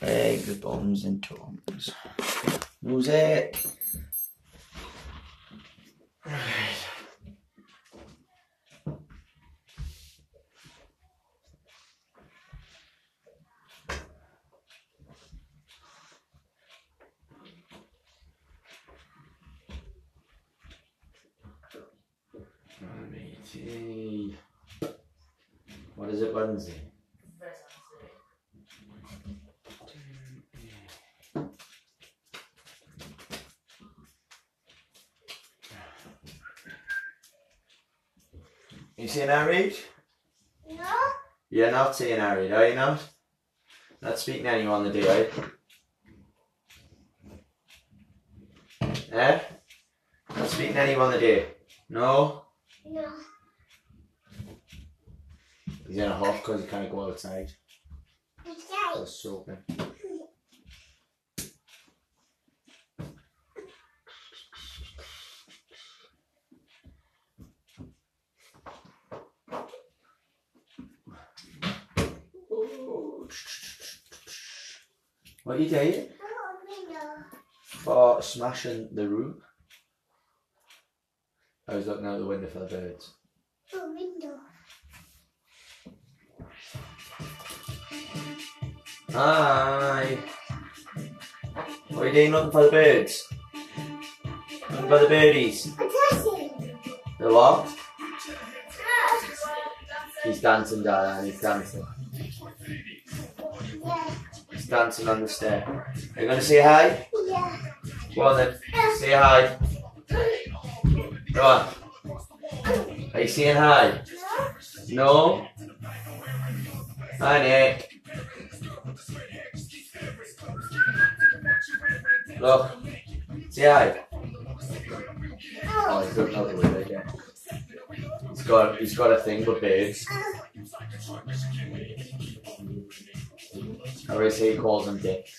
Eggs, bombs and tombs. Lose it. Right. What is it, Wednesday? You seeing I read? No. You're not seeing I read, are you not? Not speaking to anyone the day, eh? Eh? Not speaking to anyone the day? No? No. He's in a huff because he can't go outside. Okay. That's soaking. What are you doing? For smashing the room. I was looking out the window for the birds. The window. Hi. What are you doing looking for the birds? Looking for the birdies. I'm dancing. The what? He's dancing, darling. He's dancing. Yeah. He's dancing on the stair. Are you going to say hi? Yeah. Go on then. Say hi. Go on. Are you saying hi? No. No? Hi, Nick. Look. Say hi. Oh, he's got another way again. He's got a thing for birds. I always say he calls them dicks.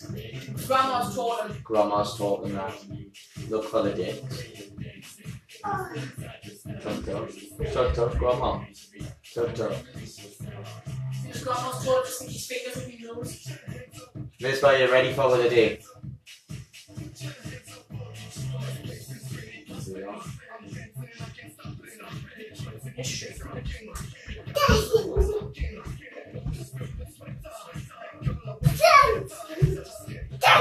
Grandma's taught them. Grandma's taught them that. Look for the dicks. Shut up, Grandma. Shut up. Grandma's taught to stick his fingers up his nose. Miss, what are you ready for the day?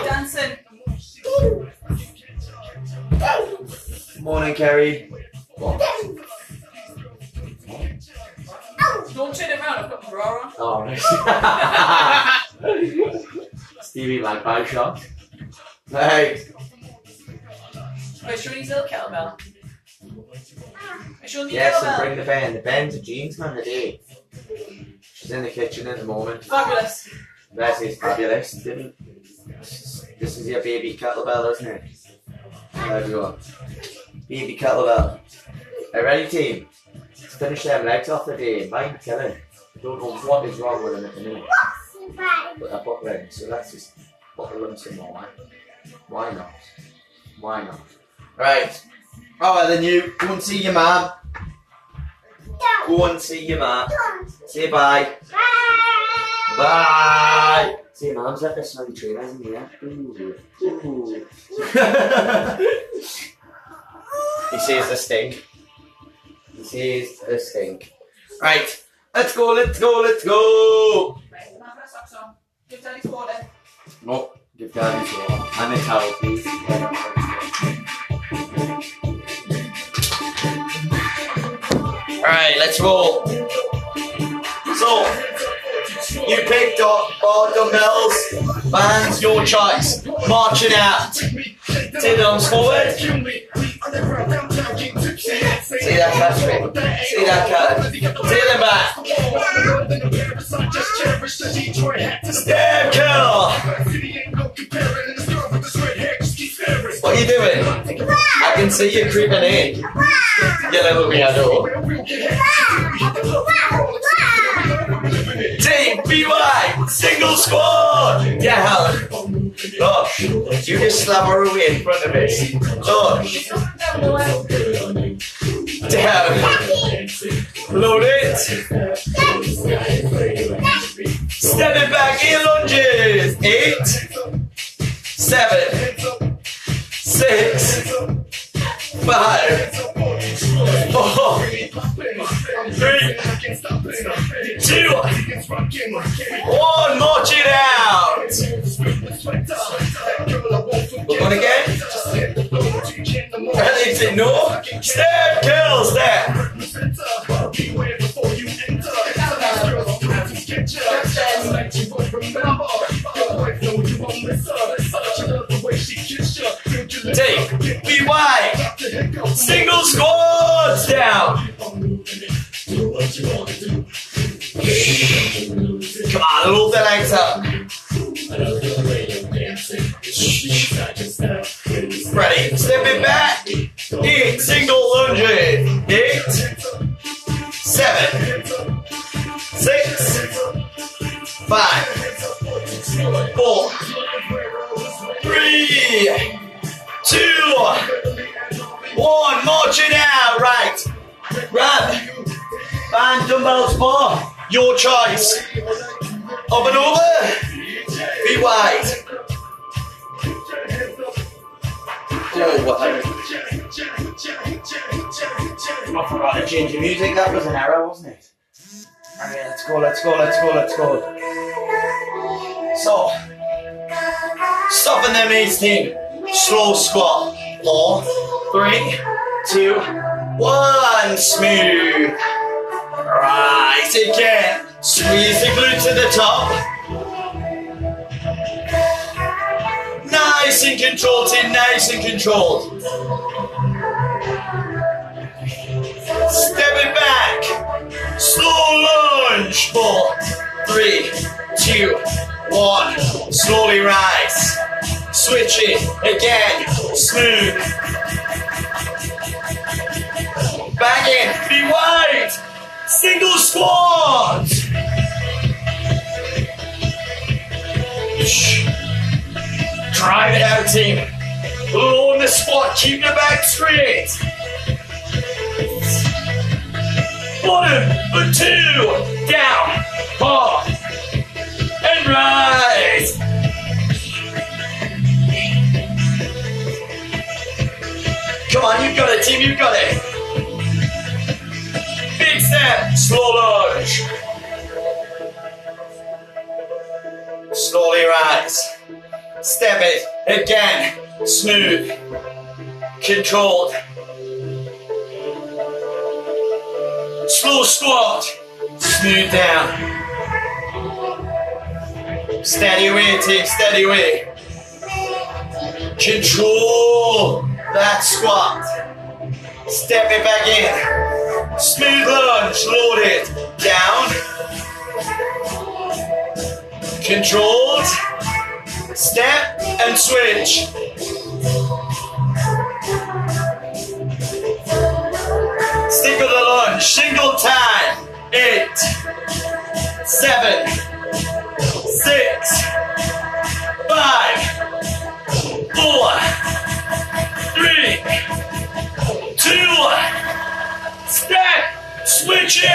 Dancing. Morning, Kerry. What? Don't turn it around, I've got my bra on. Oh, nice. Stevie, like, bow shot. Hey! Are you showing his little kettlebell? Yes, and bring the Ben. The Ben's a jeans man today. She's in the kitchen at the moment. Fabulous. That is fabulous. This is your baby kettlebell, isn't it? There we go. Baby kettlebell. Are you ready, team? Let's finish them legs off the day. Mind killing. I don't know what is wrong with them at the minute. But I've got them, so let's just bottle them some more. Why not? Why not? Right. Alright then, you go and see your mum. Go and see your mum. Say bye. Bye. Bye. See, mum's like a snowy tree, hasn't he? Ooh. Ooh. He sees the stink. He sees the stink. Right. Let's go. Let's go. Let's go. Right, mum, put socks on. Give Daddy's water. No. Give Daddy's water. And a towel, please. Alright, let's roll. So, you picked up bar dumbbells, bands, your choice. Marching out. Take arms forward. See that catch me. See that catch. Take them back. Step curl. What are you doing? I can see you creeping in. You little weirdo. Team BY, single squad. Yeah, Helen. Look, you just slam her away in front of me. Look. Down. Load it. Stepping back, ear lunges. 8, 7, 6, 5, 4, 3, 2, 1. More it out. One again. Release it, no. Step, girl, step. Take be wide. Single squats down. Come on, roll the legs up. Ready? Step it back. 8 single lunges. 8, 7, 6, 5, 4, 3, 2, 1. March it out. Right. Grab. Find dumbbells for your choice. Up and over. Be wide. I forgot to change the music. That was an error, wasn't it? Alright, let's go, let's go, let's go, let's go. So, stopping them 18. Slow squat. 4, 3, 2, 1. Smooth. Right again. Squeeze the glutes to the top. Nice and controlled, in nice and controlled. Step it back. Slow lunge. 4, 3, 2, 1. Slowly rise. Switch it again. Smooth. Back in. Be wide. Single squat. Drive it out, team. Low on the squat. Keep the back straight. Bottom for 2. Down. Half. And rise. Come on, you've got it, team, you've got it. Big step, slow lunge. Slowly rise. Step it again. Smooth. Controlled. Slow squat. Smooth down. Steady way, team, steady way. Control that squat. Step it back in. Smooth lunge, load it. Down. Controlled. Step and switch. Stick with the lunge, single time. 8, 7, 6, 5, 4, 3, 2, 1. Step, switch it.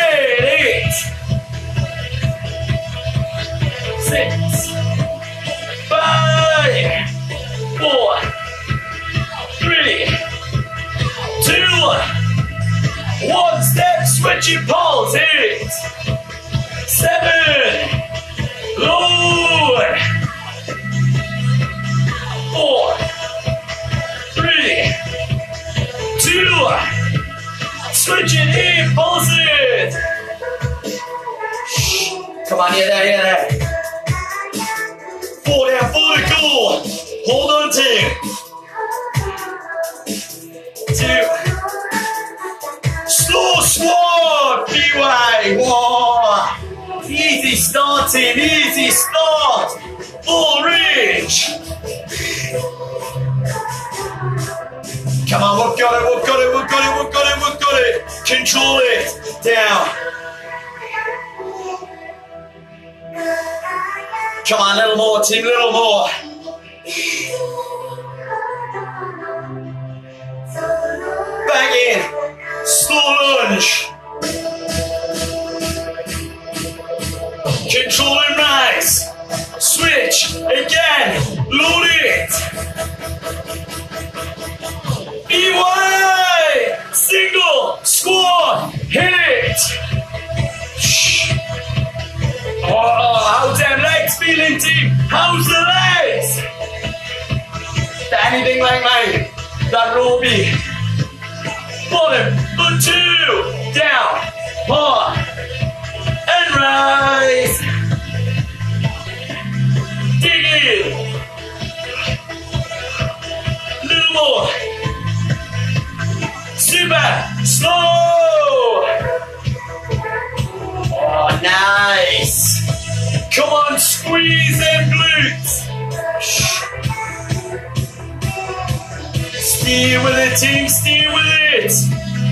8, 6, 5, 4, 3, 2, 1. 1 step, switch it, pulse. 8, 7, lower. 4, 3, 2, switch it in, pulse it. Come on, here, there, here, there. 4 down, 4 to go. Hold on, team. 2. Slow squat. Be wide. 1. Easy start, team. Easy start. Full reach. Come on, we've got it, we've got it, we've got it, we've got it, we've got it. Control it. Down. Come on, little more, team, little more. Back in. Slow lunge. Control and rise. Switch. pitch. Again, load it. EY, single, squat, hit it. Oh, how's them legs feeling, team? How's the legs? Anything like mine, that roll be. Bottom, foot two, down, one, and rise. Dig in. Little more. Super, slow. Oh, nice. Come on, squeeze them glutes. Stay with it, team, stay with it.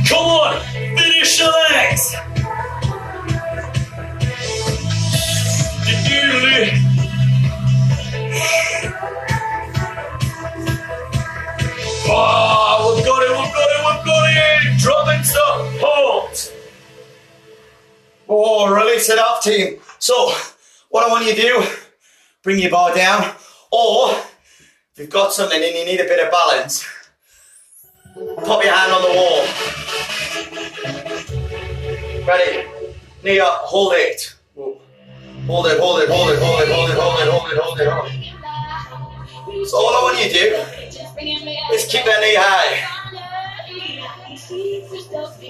Come on, finish the legs. Oh, we've got it, we've got it, we've got it. Drop and stop, hold. Oh, release it off, team. So, what I want you to do, bring your bar down, or if you've got something and you need a bit of balance, pop your hand on the wall. Ready? Knee up, hold it. Hold it, hold it, hold it, hold it, hold it, hold it, hold it, hold it, hold it. So all I want you to do is keep that knee high.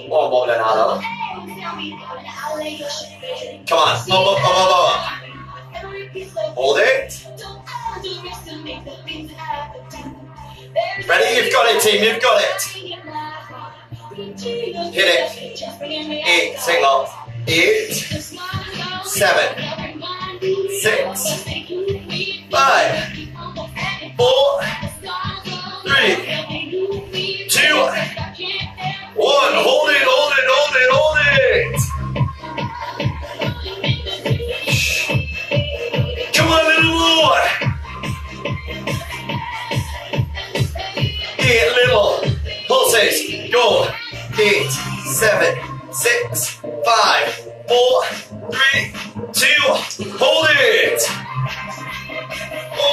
One more than another. Come on, up, up, up, up, up. Hold it. Ready? You've got it, team. You've got it. Hit it. 8, single. 8, 7, 6, 5, 4, 3, 2, 1. Hold it, hold it, hold it, hold it. Come on, little more. Little pulses, go. 8, 7, 6, 5, 4, 3, 2, hold it. Oh,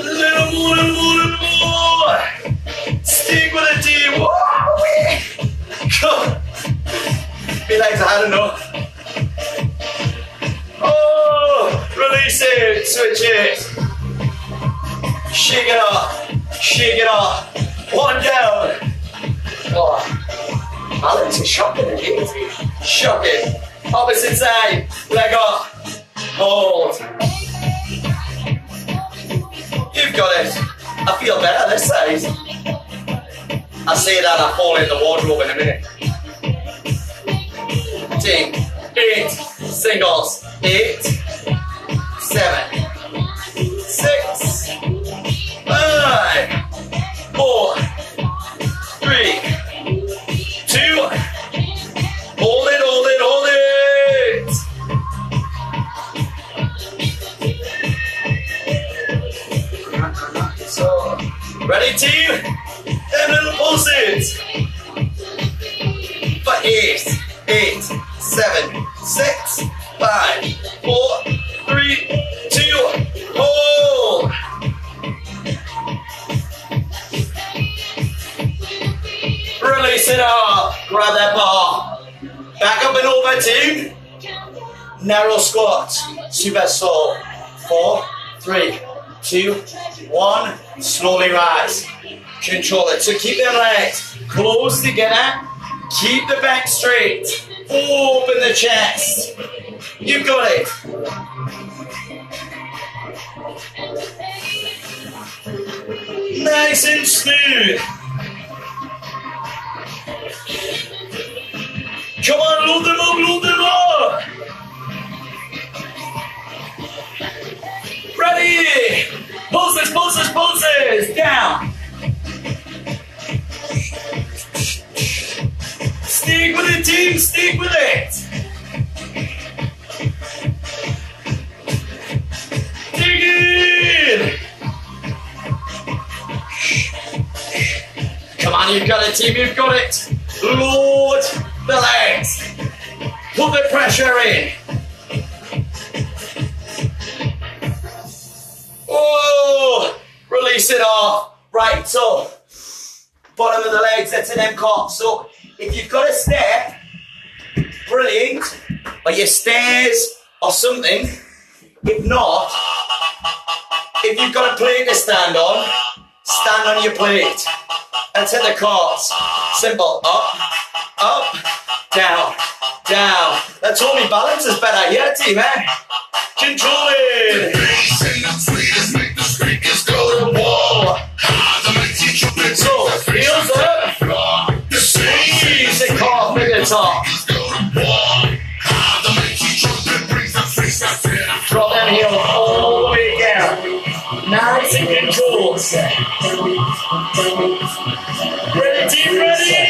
little more, stick with it, team. Come, be like I don't know. Oh, release it, switch it. Shake it off, shake it off. One down. Oh, balance is shocking again. Shocking. Opposite side, leg up. Hold. You've got it. I feel better this side. I say that I fall in the wardrobe in a minute. Ding. 8, singles. 8, 7, 6. 5, 4, 3, 2, hold it, hold it, hold it. So, ready, team? Them little pulses. For 8, 8, 7, 6, 5, 4, 3, 2, hold. Release it up, grab that bar, back up and over, team. Narrow squat, super slow. 4, 3, 2, 1, slowly rise. Control it, so keep their legs close together, keep the back straight, open the chest. You've got it. Nice and smooth. Come on, load them up, load them up. Ready? Pulses, pulses, pulses. Down. Stick with it, team. Stick with it. Dig in. Come on, you've got it, team. You've got it. Load the legs. Put the pressure in. releasing off. Right, so bottom of the legs, that's an M cot. So if you've got a stair, brilliant, or your stairs or something. If not, if you've got a plate to stand on your plate. That's in the cots. Simple. Up, up, down, down. That's all my balance is better. Yeah, team, eh? Controlling. So, heels up. Easy calf with the top. Drop them heels all the way down. Nice and controlled. Ready, team, ready?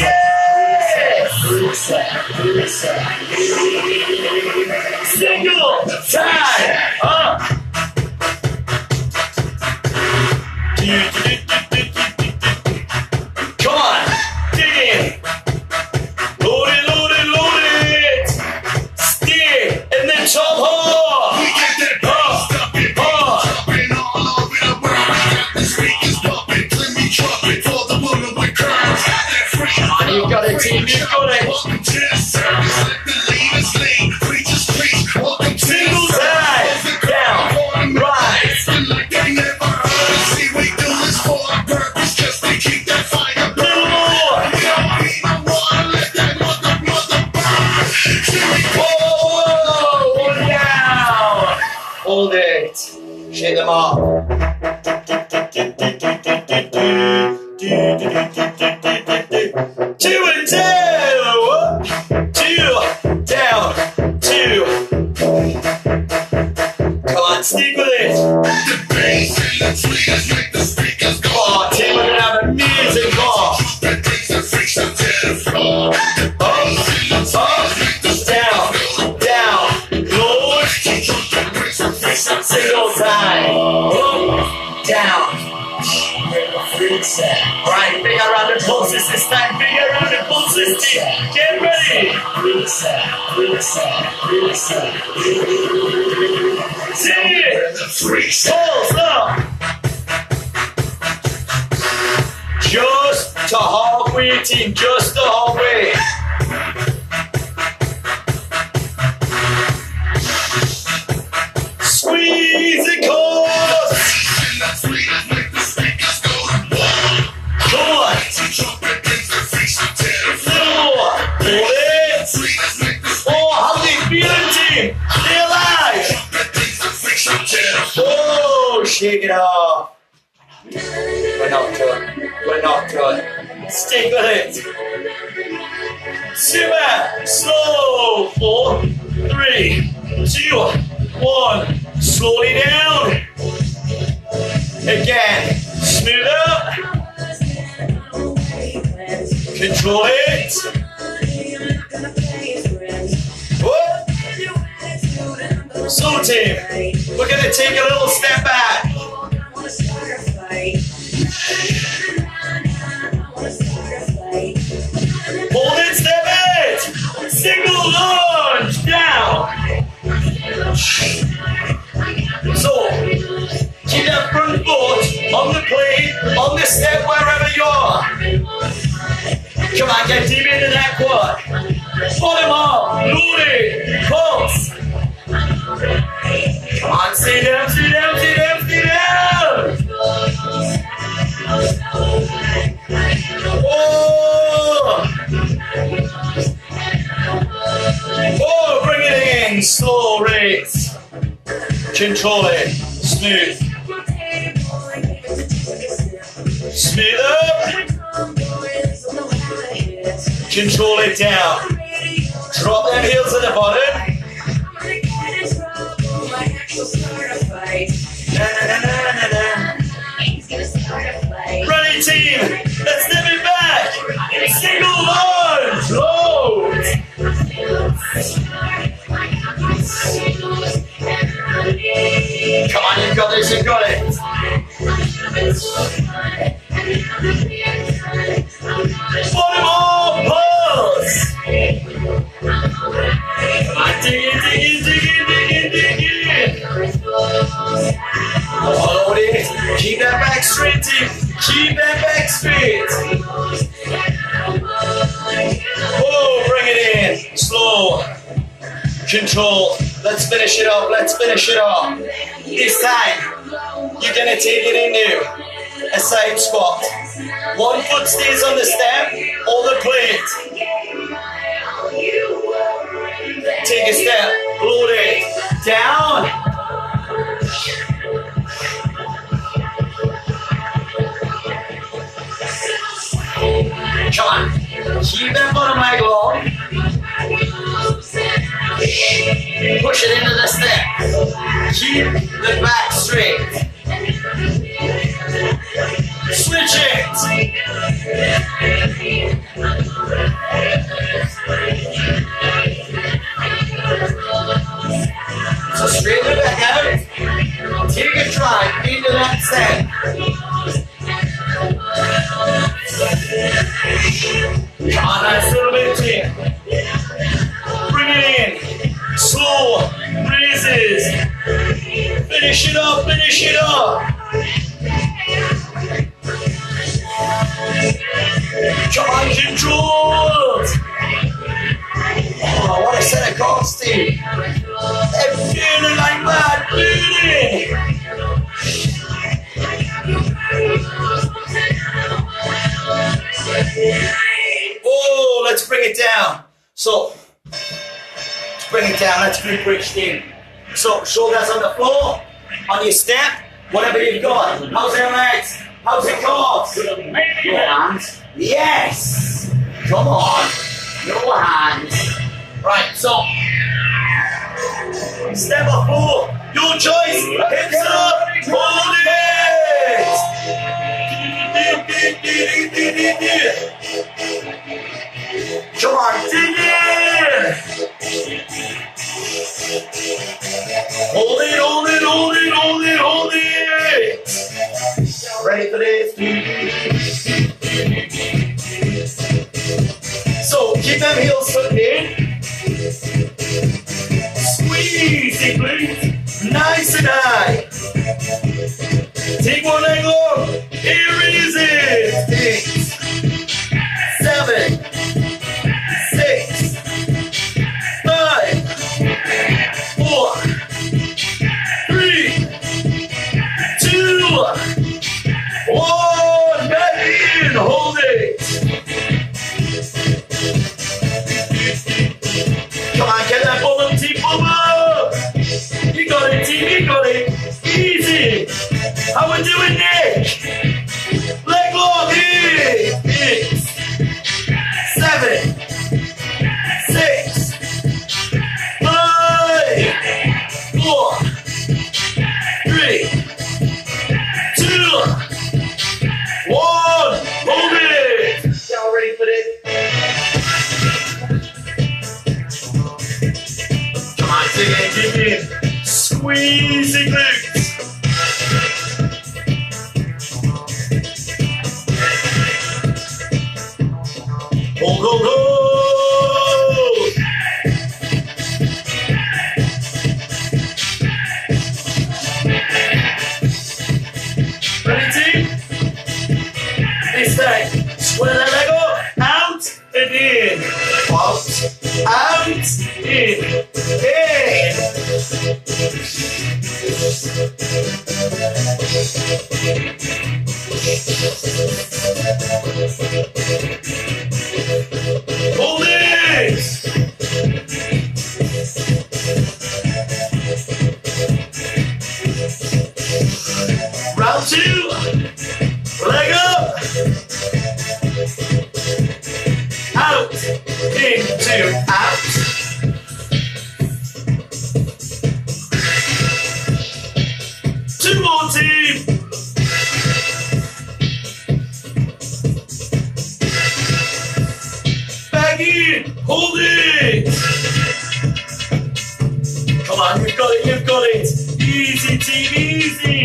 Yes! Single time. Up. Come on. Dig in. Load it, load it, load it. Stay in the top hole. We get that ball. Up it, popping all over the world. The street is popping. Let me drop it for the woman with curves. And you got it, team. You got it. Welcome to the service. Let the leaders lead. Preachers preach. Welcome to the service. Down. Right. Like they never heard. See, we do this for a purpose. Just to keep that fire. Hold it. Shake them off. Two and two. Two. Down. Two. Come on, stick with it. The bass and the tweeters make the speakers go. Oh, team, we're gonna have a music off. The bass and freaks up to the floor. The bass and the down. Down. Lord. Single time. Up, down. Alright, big around the pulses this time. Big around the pulses. Get ready. Sing it. Pulse up. Just to halfway, team. Just to halfway. Squeeze the course. Come on. Four. Oh, how they feeling, team? They're alive. Oh, shake it off. We're not done. We're not done. Stick with it. Super. Slow. 4, 3, 2, 1. Slowly down. Again. Smooth up. Control it. Whoop. So team, we're going to take a little step back. Hold it, step it. Single lunge. Down. So, keep that front foot on the plate, on the step, wherever you are. Come on, get deep into that quad. Bottom up, load it, pulse. Come on, stay down, stay down, stay down, stay down. Oh! Oh, bring it in, slow rates. Control it. Smooth. Smooth up. Control it down. Drop them heels at the bottom. Ready, team. Let's step it back. Single lunge. Load. Come on, you've got this, you've got it. Bottom up, pulse. Come on, dig in, dig in, dig in, dig in, dig in. Hold it, keep that back straight, keep that back straight. Oh, bring it in, slow, control. Let's finish it up, let's finish it up. This time, you're gonna take it into a side squat. One foot stays on the step or the plate. Take a step, load it, down. Come on, keep that bottom leg long. Push it into the step. Keep the back straight. Switch it. So straighten it back out. Take a drive into that step. Come on, nice little bit here. Bring it in. Slow raises. Finish it up, finish it up. Come on, controlled. Oh, what a set of calls, Steve. I'm feeling like that, feeling. Oh, let's bring it down. So, let's bring it down. Let's do bridge in. So, shoulders on the floor, on your step, whatever you've got. How's your legs? How's your calves? Your hands. Yes. Come on. Your hands. Right, so, step or floor. Your choice. Hips up. Hold it. Come on, dig in! Hold it, hold it, hold it, hold it, hold it! Ready for this? So, keep them heels tucked in. Squeeze it, please. Nice and high. Take one leg off. Here it is. 6, 7, 6, 5, 4, 3, 2, 1, back in, hold it. Come on, get that bottom team up. You got it, team, you got it. Easy. How we doing, Nick? Leg lock in. 6, 7, 6, 5, 4, 3, 2, 1, move it! Y'all ready for this? Come on, dig in, dig in. Squeeze the glutes. Go, go, go! Square that leg up, out and in, out, in, in. Hold it. Round 2, leg up. Hold it! Come on, you've got it, you've got it! Easy, team, easy!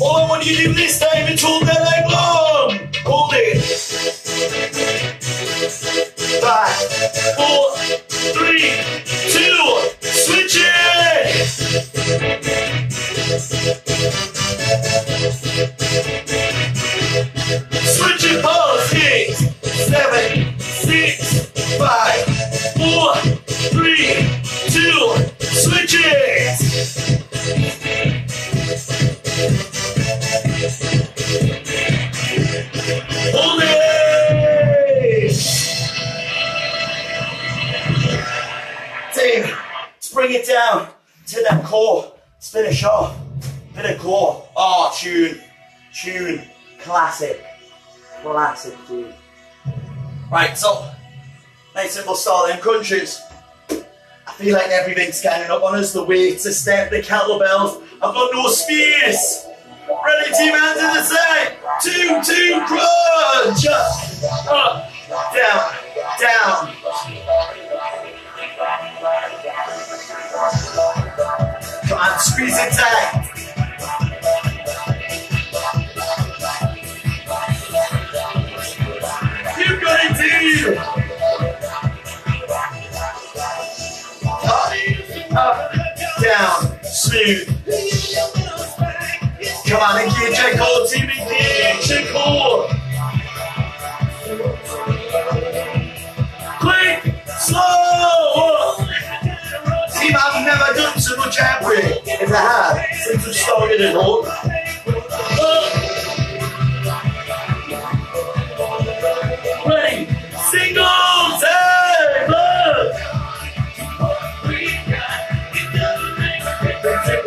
All I want you to do this time is hold that leg long! Hold it! 5, 4, 3, 2, down to that core. Let's finish off. Bit of core. Oh, tune. Classic tune. Right, so, nice simple start then, crunches. I feel like everything's getting up on us, the weights, the step, the kettlebells. I've got no space. Ready, team, hands to the side. 2-2, crunch. Up, down, down. Come on, squeeze it tight. You've got it, team. Up, down, smooth. Come on, engage your core, team, engage your core. Quick, slow. Team, I've never done so much airway as I have since we started at home. Ready, singles, hey, look. Take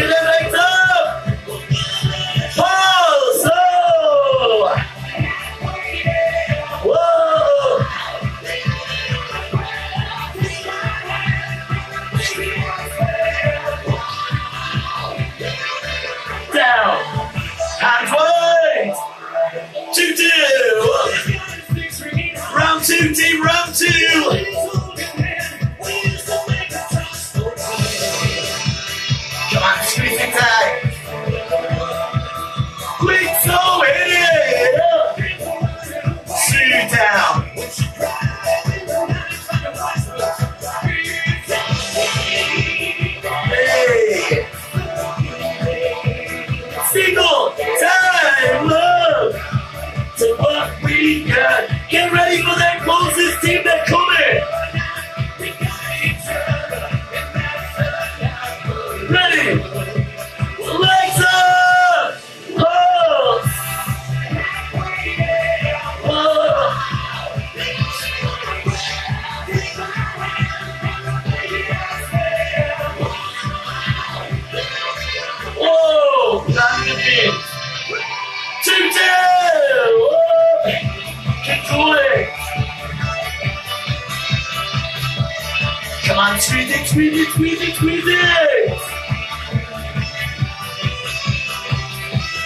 the legs up! Pulse! Oh. Whoa! Down! And wide! 2-2! Round two, team, round two! Get ready for that closest team that's coming. Ready. Legs up. Pulse. Whoa. Whoa. That's the team. 2-2. Come on, squeeze it.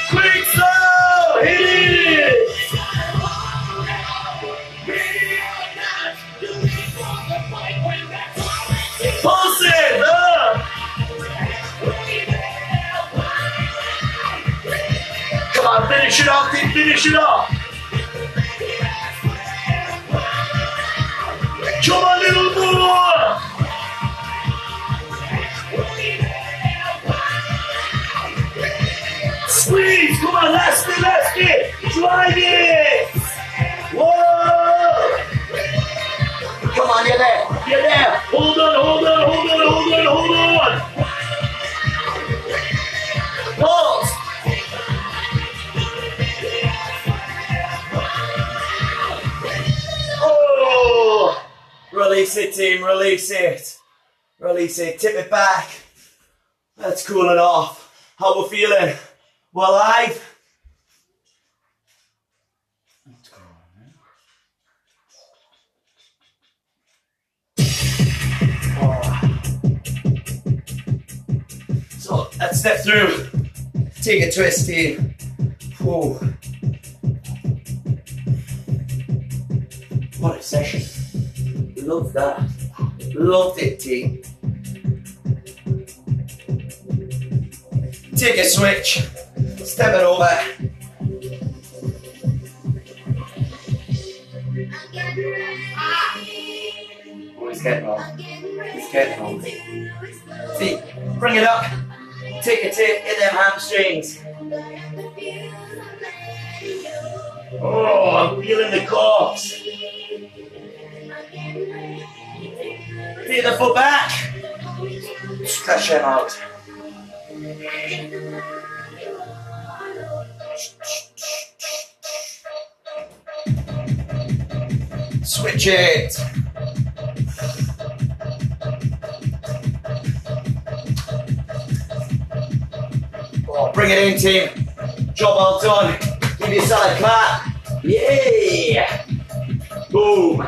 Quick, slow, hit it. Pulse it, up. Come on, finish it off, team, finish it off. Come on, little more! Squeeze! Come on, last it! Drive it! Whoa! Come on, you're there! Hold on! Pulse! Oh! Release it, team, release it, tip it back. Let's cool it off. How we're feeling? We're alive. So let's step through. Take a twist, team. Whoa. What a session. Love that. Loved it, team. Take a switch. Step it over. Oh, it's getting old. See, bring it up. Take a tip, hit them hamstrings. Oh, I'm feeling the corpse. Take the foot back. Stretch them out. Switch it. Oh, bring it in, team. Job well done. Give yourself a clap. Yeah. Boom.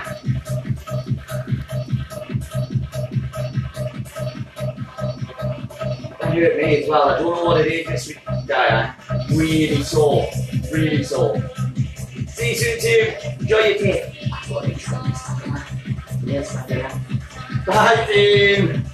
I knew it me as well. I don't know what it is this week, guy. I'm really sore. Really sore. See you soon, team. Enjoy your day. Yes, my dear. Bye, team.